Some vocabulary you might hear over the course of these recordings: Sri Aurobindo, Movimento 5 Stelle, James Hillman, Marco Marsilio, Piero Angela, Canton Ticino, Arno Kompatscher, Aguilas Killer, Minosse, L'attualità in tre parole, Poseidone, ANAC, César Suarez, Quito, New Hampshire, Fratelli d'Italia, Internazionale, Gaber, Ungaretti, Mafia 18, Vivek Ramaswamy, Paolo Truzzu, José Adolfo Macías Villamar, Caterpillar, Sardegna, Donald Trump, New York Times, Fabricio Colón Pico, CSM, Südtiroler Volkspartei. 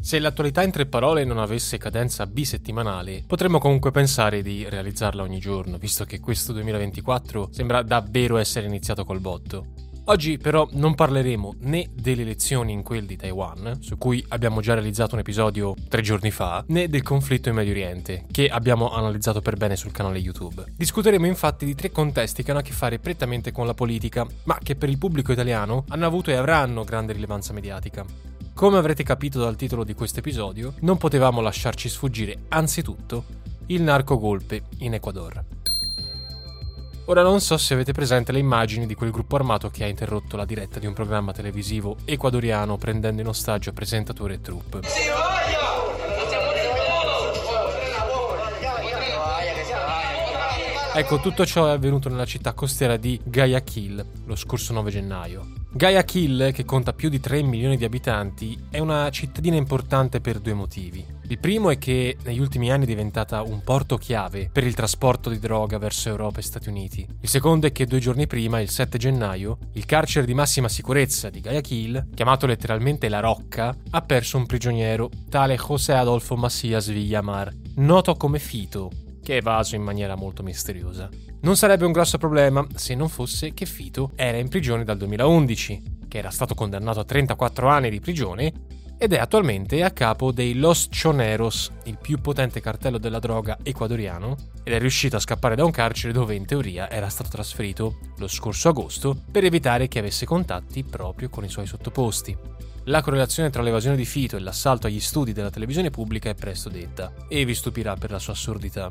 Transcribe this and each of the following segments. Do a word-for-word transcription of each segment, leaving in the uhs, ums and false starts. Se l'attualità in tre parole non avesse cadenza bisettimanale, potremmo comunque pensare di realizzarla ogni giorno, visto che questo duemilaventiquattro sembra davvero essere iniziato col botto. Oggi però non parleremo né delle elezioni in quel di Taiwan, su cui abbiamo già realizzato un episodio tre giorni fa, né del conflitto in Medio Oriente, che abbiamo analizzato per bene sul canale YouTube. Discuteremo infatti di tre contesti che hanno a che fare prettamente con la politica, ma che per il pubblico italiano hanno avuto e avranno grande rilevanza mediatica. Come avrete capito dal titolo di questo episodio, non potevamo lasciarci sfuggire, anzitutto, il narcogolpe in Ecuador. Ora non so se avete presente le immagini di quel gruppo armato che ha interrotto la diretta di un programma televisivo ecuadoriano prendendo in ostaggio presentatore e troupe. Ecco, tutto ciò è avvenuto nella città costiera di Guayaquil lo scorso nove gennaio. Guayaquil, che conta più di tre milioni di abitanti, è una cittadina importante per due motivi. Il primo è che negli ultimi anni è diventata un porto chiave per il trasporto di droga verso Europa e Stati Uniti. Il secondo è che due giorni prima, il sette gennaio, il carcere di massima sicurezza di Guayaquil, chiamato letteralmente La Rocca, ha perso un prigioniero, tale José Adolfo Macías Villamar, noto come Fito, che è evaso in maniera molto misteriosa. Non sarebbe un grosso problema se non fosse che Fito era in prigione dal duemilaundici, che era stato condannato a trentaquattro anni di prigione ed è attualmente a capo dei Los Choneros, il più potente cartello della droga ecuadoriano, ed è riuscito a scappare da un carcere dove in teoria era stato trasferito lo scorso agosto per evitare che avesse contatti proprio con i suoi sottoposti. La correlazione tra l'evasione di Fito e l'assalto agli studi della televisione pubblica è presto detta, e vi stupirà per la sua assurdità.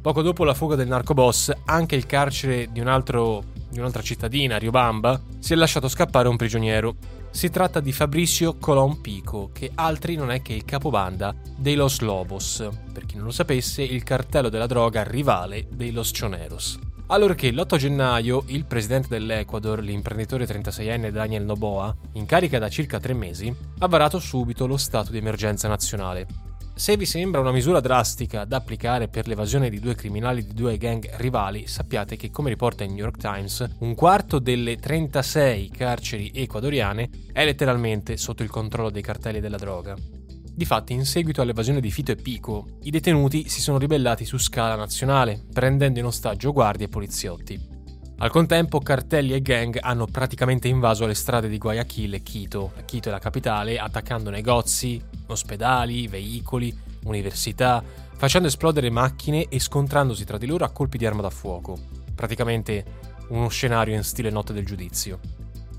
Poco dopo la fuga del narcoboss, anche il carcere di, un altro, di un'altra cittadina, Riobamba, si è lasciato scappare un prigioniero. Si tratta di Fabricio Colón Pico, che altri non è che il capobanda dei Los Lobos, per chi non lo sapesse, il cartello della droga rivale dei Los Choneros. Allora che l'otto gennaio il presidente dell'Ecuador, l'imprenditore trentaseienne Daniel Noboa, in carica da circa tre mesi, ha varato subito lo stato di emergenza nazionale. Se vi sembra una misura drastica da applicare per l'evasione di due criminali di due gang rivali, sappiate che, come riporta il New York Times, un quarto delle trentasei carceri ecuadoriane è letteralmente sotto il controllo dei cartelli della droga. Difatti, in seguito all'evasione di Fito e Pico, i detenuti si sono ribellati su scala nazionale, prendendo in ostaggio guardie e poliziotti. Al contempo, cartelli e gang hanno praticamente invaso le strade di Guayaquil e Quito. Quito è la capitale, attaccando negozi, ospedali, veicoli, università, facendo esplodere macchine e scontrandosi tra di loro a colpi di arma da fuoco. Praticamente uno scenario in stile Notte del Giudizio.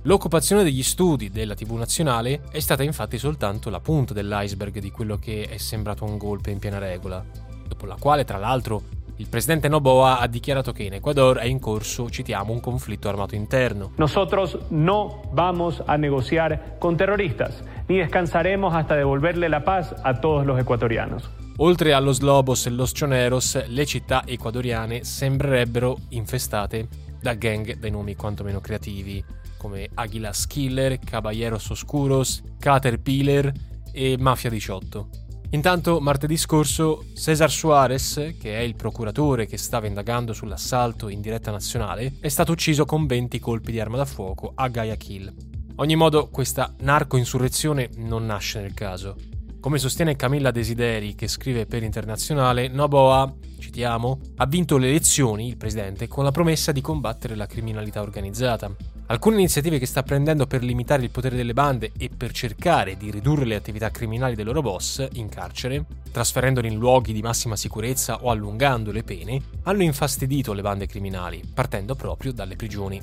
L'occupazione degli studi della tivù nazionale è stata infatti soltanto la punta dell'iceberg di quello che è sembrato un golpe in piena regola, dopo la quale, tra l'altro, il presidente Noboa ha dichiarato che in Ecuador è in corso, citiamo, un conflitto armato interno. Nosotros no vamos a negociar con terroristas, ni descansaremos hasta devolverle la paz a todos los ecuatorianos. Oltre a Los Lobos e Los Choneros, le città ecuadoriane sembrerebbero infestate da gang dai nomi quantomeno creativi, come Aguilas Killer, Caballeros Oscuros, Caterpillar e Mafia diciotto. Intanto, martedì scorso, César Suarez, che è il procuratore che stava indagando sull'assalto in diretta nazionale, è stato ucciso con venti colpi di arma da fuoco a Guayaquil. Ogni modo, questa narco-insurrezione non nasce nel caso. Come sostiene Camilla Desideri, che scrive per Internazionale, Noboa, citiamo, ha vinto le elezioni, il presidente, con la promessa di combattere la criminalità organizzata. Alcune iniziative che sta prendendo per limitare il potere delle bande e per cercare di ridurre le attività criminali dei loro boss in carcere, trasferendoli in luoghi di massima sicurezza o allungando le pene, hanno infastidito le bande criminali, partendo proprio dalle prigioni.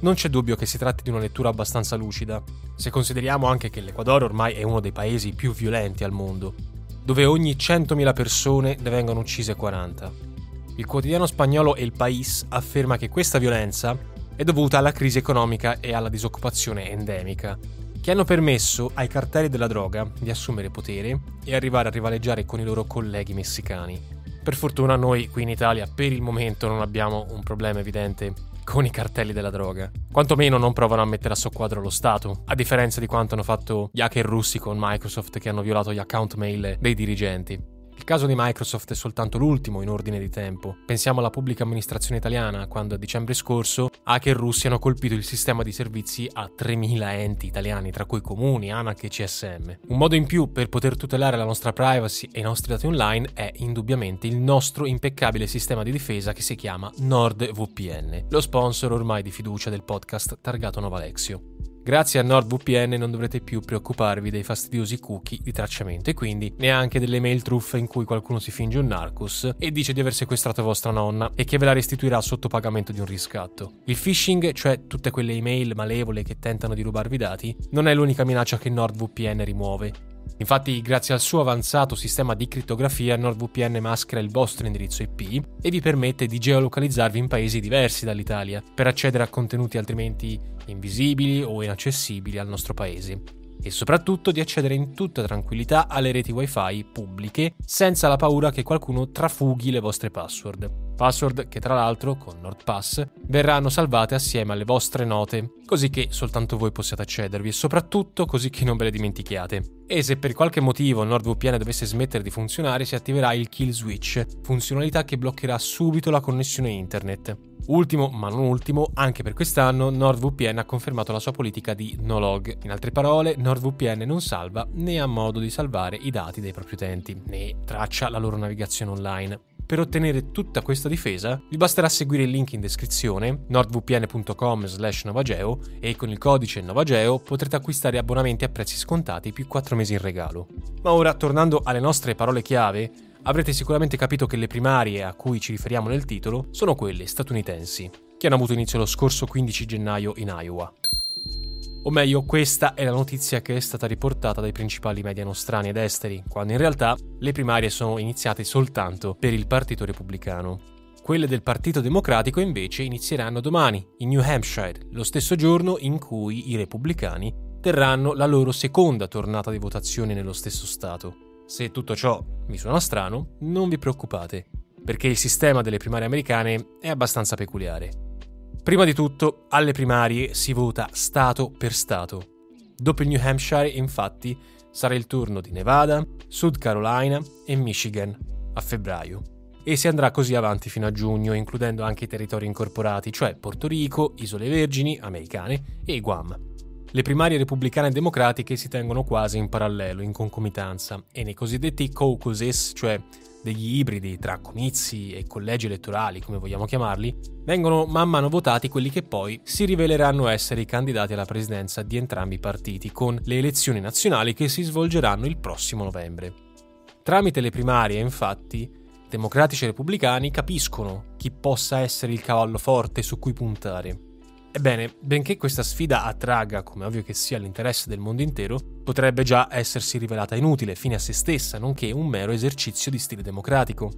Non c'è dubbio che si tratti di una lettura abbastanza lucida, se consideriamo anche che l'Ecuador ormai è uno dei paesi più violenti al mondo, dove ogni centomila persone ne vengono uccise quaranta. Il quotidiano spagnolo El País afferma che questa violenza è dovuta alla crisi economica e alla disoccupazione endemica, che hanno permesso ai cartelli della droga di assumere potere e arrivare a rivaleggiare con i loro colleghi messicani. Per fortuna noi qui in Italia per il momento non abbiamo un problema evidente con i cartelli della droga. Quantomeno non provano a mettere a soqquadro lo Stato, a differenza di quanto hanno fatto gli hacker russi con Microsoft che hanno violato gli account mail dei dirigenti. Il caso di Microsoft è soltanto l'ultimo in ordine di tempo. Pensiamo alla pubblica amministrazione italiana, quando a dicembre scorso hacker russi hanno colpito il sistema di servizi a tremila enti italiani, tra cui comuni, ANAC e C S M. Un modo in più per poter tutelare la nostra privacy e i nostri dati online è indubbiamente il nostro impeccabile sistema di difesa che si chiama NordVPN, lo sponsor ormai di fiducia del podcast targato Novalexio. Grazie a NordVPN non dovrete più preoccuparvi dei fastidiosi cookie di tracciamento e quindi neanche delle mail truffe in cui qualcuno si finge un narcos e dice di aver sequestrato vostra nonna e che ve la restituirà sotto pagamento di un riscatto. Il phishing, cioè tutte quelle email malevole che tentano di rubarvi dati, non è l'unica minaccia che NordVPN rimuove. Infatti, grazie al suo avanzato sistema di crittografia, NordVPN maschera il vostro indirizzo I P e vi permette di geolocalizzarvi in paesi diversi dall'Italia per accedere a contenuti altrimenti invisibili o inaccessibili al nostro paese e soprattutto di accedere in tutta tranquillità alle reti wifi pubbliche senza la paura che qualcuno trafughi le vostre password, password che tra l'altro con NordPass verranno salvate assieme alle vostre note così che soltanto voi possiate accedervi e soprattutto così che non ve le dimentichiate. E se per qualche motivo NordVPN dovesse smettere di funzionare si attiverà il kill switch, funzionalità che bloccherà subito la connessione internet. Ultimo, ma non ultimo, anche per quest'anno NordVPN ha confermato la sua politica di no log. In altre parole, NordVPN non salva né ha modo di salvare i dati dei propri utenti, né traccia la loro navigazione online. Per ottenere tutta questa difesa vi basterà seguire il link in descrizione nordvpn punto com slash novageo e con il codice Novageo potrete acquistare abbonamenti a prezzi scontati più quattro mesi in regalo. Ma ora, tornando alle nostre parole chiave, avrete sicuramente capito che le primarie a cui ci riferiamo nel titolo sono quelle statunitensi, che hanno avuto inizio lo scorso quindici gennaio in Iowa. O meglio, questa è la notizia che è stata riportata dai principali media nostrani ed esteri, quando in realtà le primarie sono iniziate soltanto per il Partito Repubblicano. Quelle del Partito Democratico invece inizieranno domani, in New Hampshire, lo stesso giorno in cui i repubblicani terranno la loro seconda tornata di votazioni nello stesso stato. Se tutto ciò vi suona strano, non vi preoccupate, perché il sistema delle primarie americane è abbastanza peculiare. Prima di tutto, alle primarie si vota stato per stato. Dopo il New Hampshire, infatti, sarà il turno di Nevada, South Carolina e Michigan a febbraio. E si andrà così avanti fino a giugno, includendo anche i territori incorporati, cioè Porto Rico, Isole Vergini, americane e Guam. Le primarie repubblicane e democratiche si tengono quasi in parallelo, in concomitanza, e nei cosiddetti caucuses, cioè degli ibridi tra comizi e collegi elettorali, come vogliamo chiamarli, vengono man mano votati quelli che poi si riveleranno essere i candidati alla presidenza di entrambi i partiti, con le elezioni nazionali che si svolgeranno il prossimo novembre. Tramite le primarie, infatti, democratici e repubblicani capiscono chi possa essere il cavallo forte su cui puntare. Ebbene, benché questa sfida attragga, come ovvio che sia, l'interesse del mondo intero, potrebbe già essersi rivelata inutile, fine a se stessa, nonché un mero esercizio di stile democratico.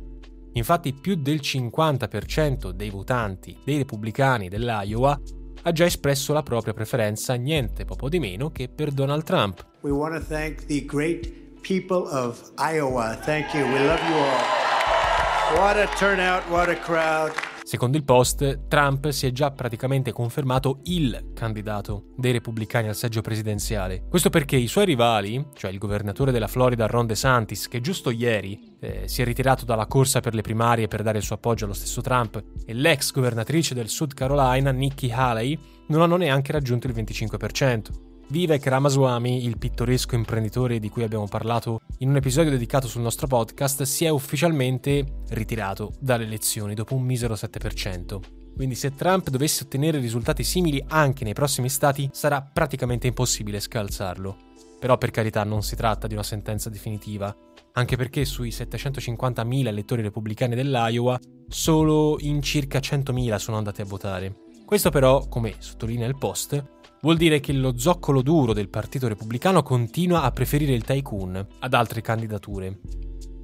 Infatti più del cinquanta per cento dei votanti dei repubblicani dell'Iowa ha già espresso la propria preferenza niente poco di meno che per Donald Trump. We want to thank the great people of Iowa. Thank you. We love you all. What a turnout, what a crowd. Secondo il Post, Trump si è già praticamente confermato il candidato dei repubblicani al seggio presidenziale. Questo perché i suoi rivali, cioè il governatore della Florida Ron DeSantis, che giusto ieri eh, si è ritirato dalla corsa per le primarie per dare il suo appoggio allo stesso Trump, e l'ex governatrice del Sud Carolina Nikki Haley, non hanno neanche raggiunto il venticinque per cento. Vivek Ramaswamy, il pittoresco imprenditore di cui abbiamo parlato in un episodio dedicato sul nostro podcast, si è ufficialmente ritirato dalle elezioni dopo un misero sette per cento. Quindi se Trump dovesse ottenere risultati simili anche nei prossimi stati, sarà praticamente impossibile scalzarlo. Però per carità non si tratta di una sentenza definitiva, anche perché sui settecentocinquantamila elettori repubblicani dell'Iowa, solo in circa centomila sono andati a votare. Questo però, come sottolinea il Post, vuol dire che lo zoccolo duro del Partito Repubblicano continua a preferire il tycoon ad altre candidature.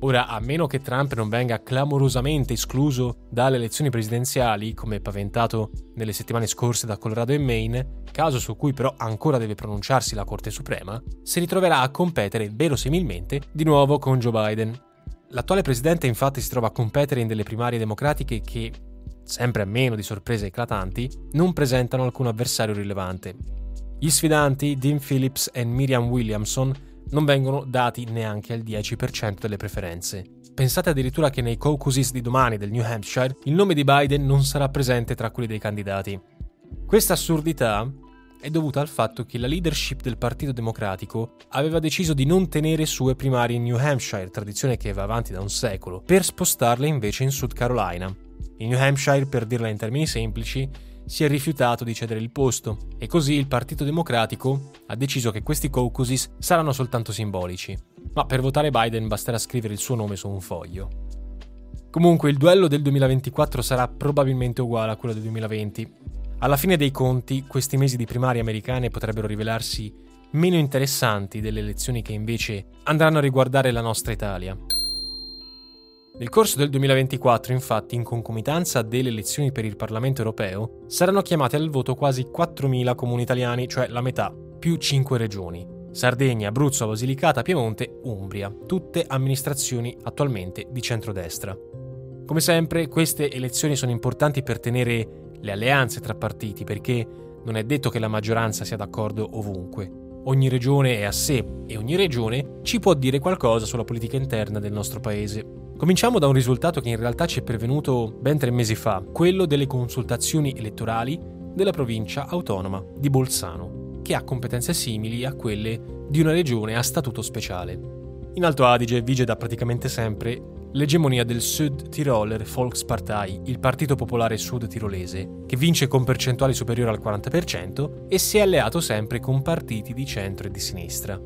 Ora, a meno che Trump non venga clamorosamente escluso dalle elezioni presidenziali, come paventato nelle settimane scorse da Colorado e Maine, caso su cui però ancora deve pronunciarsi la Corte Suprema, si ritroverà a competere verosimilmente di nuovo con Joe Biden. L'attuale presidente infatti si trova a competere in delle primarie democratiche che, sempre a meno di sorprese eclatanti, non presentano alcun avversario rilevante. Gli sfidanti Dean Phillips e Miriam Williamson non vengono dati neanche al dieci per cento delle preferenze. Pensate addirittura che nei caucuses di domani del New Hampshire il nome di Biden non sarà presente tra quelli dei candidati. Questa assurdità è dovuta al fatto che la leadership del Partito Democratico aveva deciso di non tenere sue primarie in New Hampshire, tradizione che va avanti da un secolo, per spostarle invece in Sud Carolina. Il New Hampshire, per dirla in termini semplici, si è rifiutato di cedere il posto e così il Partito Democratico ha deciso che questi caucuses saranno soltanto simbolici, ma per votare Biden basterà scrivere il suo nome su un foglio. Comunque il duello del duemilaventiquattro sarà probabilmente uguale a quello del duemilaventi. Alla fine dei conti, questi mesi di primarie americane potrebbero rivelarsi meno interessanti delle elezioni che invece andranno a riguardare la nostra Italia. Nel corso del duemilaventiquattro, infatti, in concomitanza delle elezioni per il Parlamento europeo, saranno chiamati al voto quasi quattromila comuni italiani, cioè la metà, più cinque regioni: Sardegna, Abruzzo, Basilicata, Piemonte, Umbria, tutte amministrazioni attualmente di centrodestra. Come sempre, queste elezioni sono importanti per tenere le alleanze tra partiti, perché non è detto che la maggioranza sia d'accordo ovunque. Ogni regione è a sé e ogni regione ci può dire qualcosa sulla politica interna del nostro paese. Cominciamo da un risultato che in realtà ci è pervenuto ben tre mesi fa, quello delle consultazioni elettorali della provincia autonoma di Bolzano, che ha competenze simili a quelle di una regione a statuto speciale. In Alto Adige vige da praticamente sempre l'egemonia del Südtiroler Volkspartei, il Partito Popolare Sud Tirolese, che vince con percentuali superiori al quaranta per cento e si è alleato sempre con partiti di centro e di sinistra.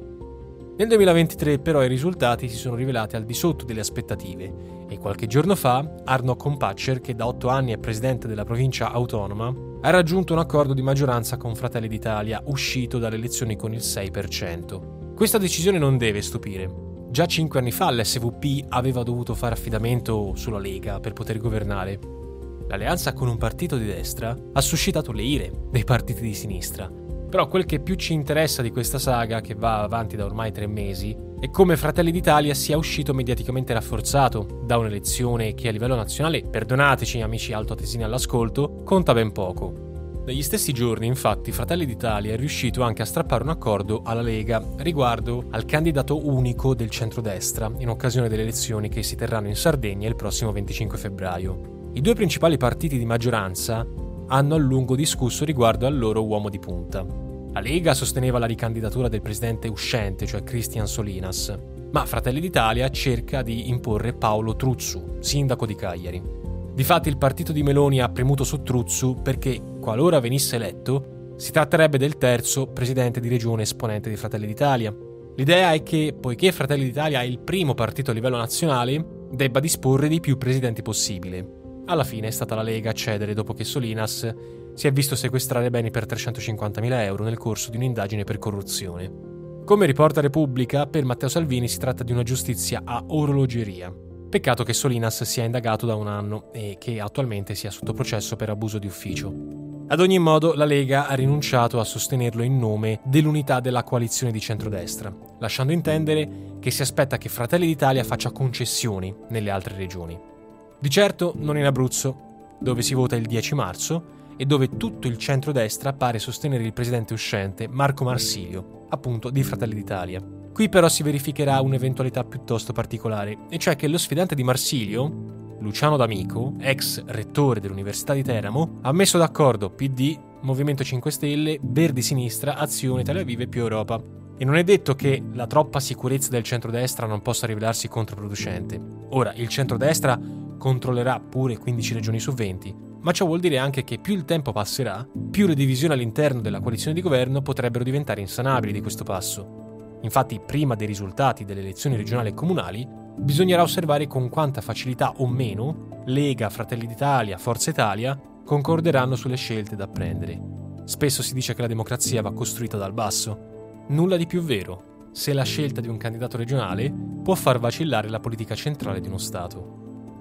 Nel duemilaventitré però i risultati si sono rivelati al di sotto delle aspettative e qualche giorno fa Arno Kompatscher, che da otto anni è presidente della provincia autonoma, ha raggiunto un accordo di maggioranza con Fratelli d'Italia, uscito dalle elezioni con il sei per cento. Questa decisione non deve stupire. Già cinque anni fa l'esse vu pi aveva dovuto fare affidamento sulla Lega per poter governare. L'alleanza con un partito di destra ha suscitato le ire dei partiti di sinistra. Però quel che più ci interessa di questa saga, che va avanti da ormai tre mesi, è come Fratelli d'Italia sia uscito mediaticamente rafforzato da un'elezione che a livello nazionale, perdonateci amici altoatesini all'ascolto, conta ben poco. Negli stessi giorni, infatti, Fratelli d'Italia è riuscito anche a strappare un accordo alla Lega riguardo al candidato unico del centrodestra in occasione delle elezioni che si terranno in Sardegna il prossimo venticinque febbraio. I due principali partiti di maggioranza hanno a lungo discusso riguardo al loro uomo di punta. La Lega sosteneva la ricandidatura del presidente uscente, cioè Christian Solinas, ma Fratelli d'Italia cerca di imporre Paolo Truzzu, sindaco di Cagliari. Difatti il partito di Meloni ha premuto su Truzzu perché, qualora venisse eletto, si tratterebbe del terzo presidente di regione esponente di Fratelli d'Italia. L'idea è che, poiché Fratelli d'Italia è il primo partito a livello nazionale, debba disporre di più presidenti possibile. Alla fine è stata la Lega a cedere dopo che Solinas si è visto sequestrare beni per trecentocinquantamila euro nel corso di un'indagine per corruzione. Come riporta Repubblica, per Matteo Salvini si tratta di una giustizia a orologeria. Peccato che Solinas sia indagato da un anno e che attualmente sia sotto processo per abuso di ufficio. Ad ogni modo, la Lega ha rinunciato a sostenerlo in nome dell'unità della coalizione di centrodestra, lasciando intendere che si aspetta che Fratelli d'Italia faccia concessioni nelle altre regioni. Di certo non in Abruzzo, dove si vota il dieci marzo e dove tutto il centrodestra pare sostenere il presidente uscente, Marco Marsilio, appunto di Fratelli d'Italia. Qui però si verificherà un'eventualità piuttosto particolare, e cioè che lo sfidante di Marsilio, Luciano D'Amico, ex rettore dell'Università di Teramo, ha messo d'accordo P D, Movimento cinque Stelle, Verdi Sinistra, Azione, Italia Viva e Più Europa. E non è detto che la troppa sicurezza del centrodestra non possa rivelarsi controproducente. Ora, il centrodestra controllerà pure quindici regioni su venti, ma ciò vuol dire anche che più il tempo passerà, più le divisioni all'interno della coalizione di governo potrebbero diventare insanabili di questo passo. Infatti, prima dei risultati delle elezioni regionali e comunali, bisognerà osservare con quanta facilità o meno Lega, Fratelli d'Italia, Forza Italia concorderanno sulle scelte da prendere. Spesso si dice che la democrazia va costruita dal basso. Nulla di più vero, se la scelta di un candidato regionale può far vacillare la politica centrale di uno Stato.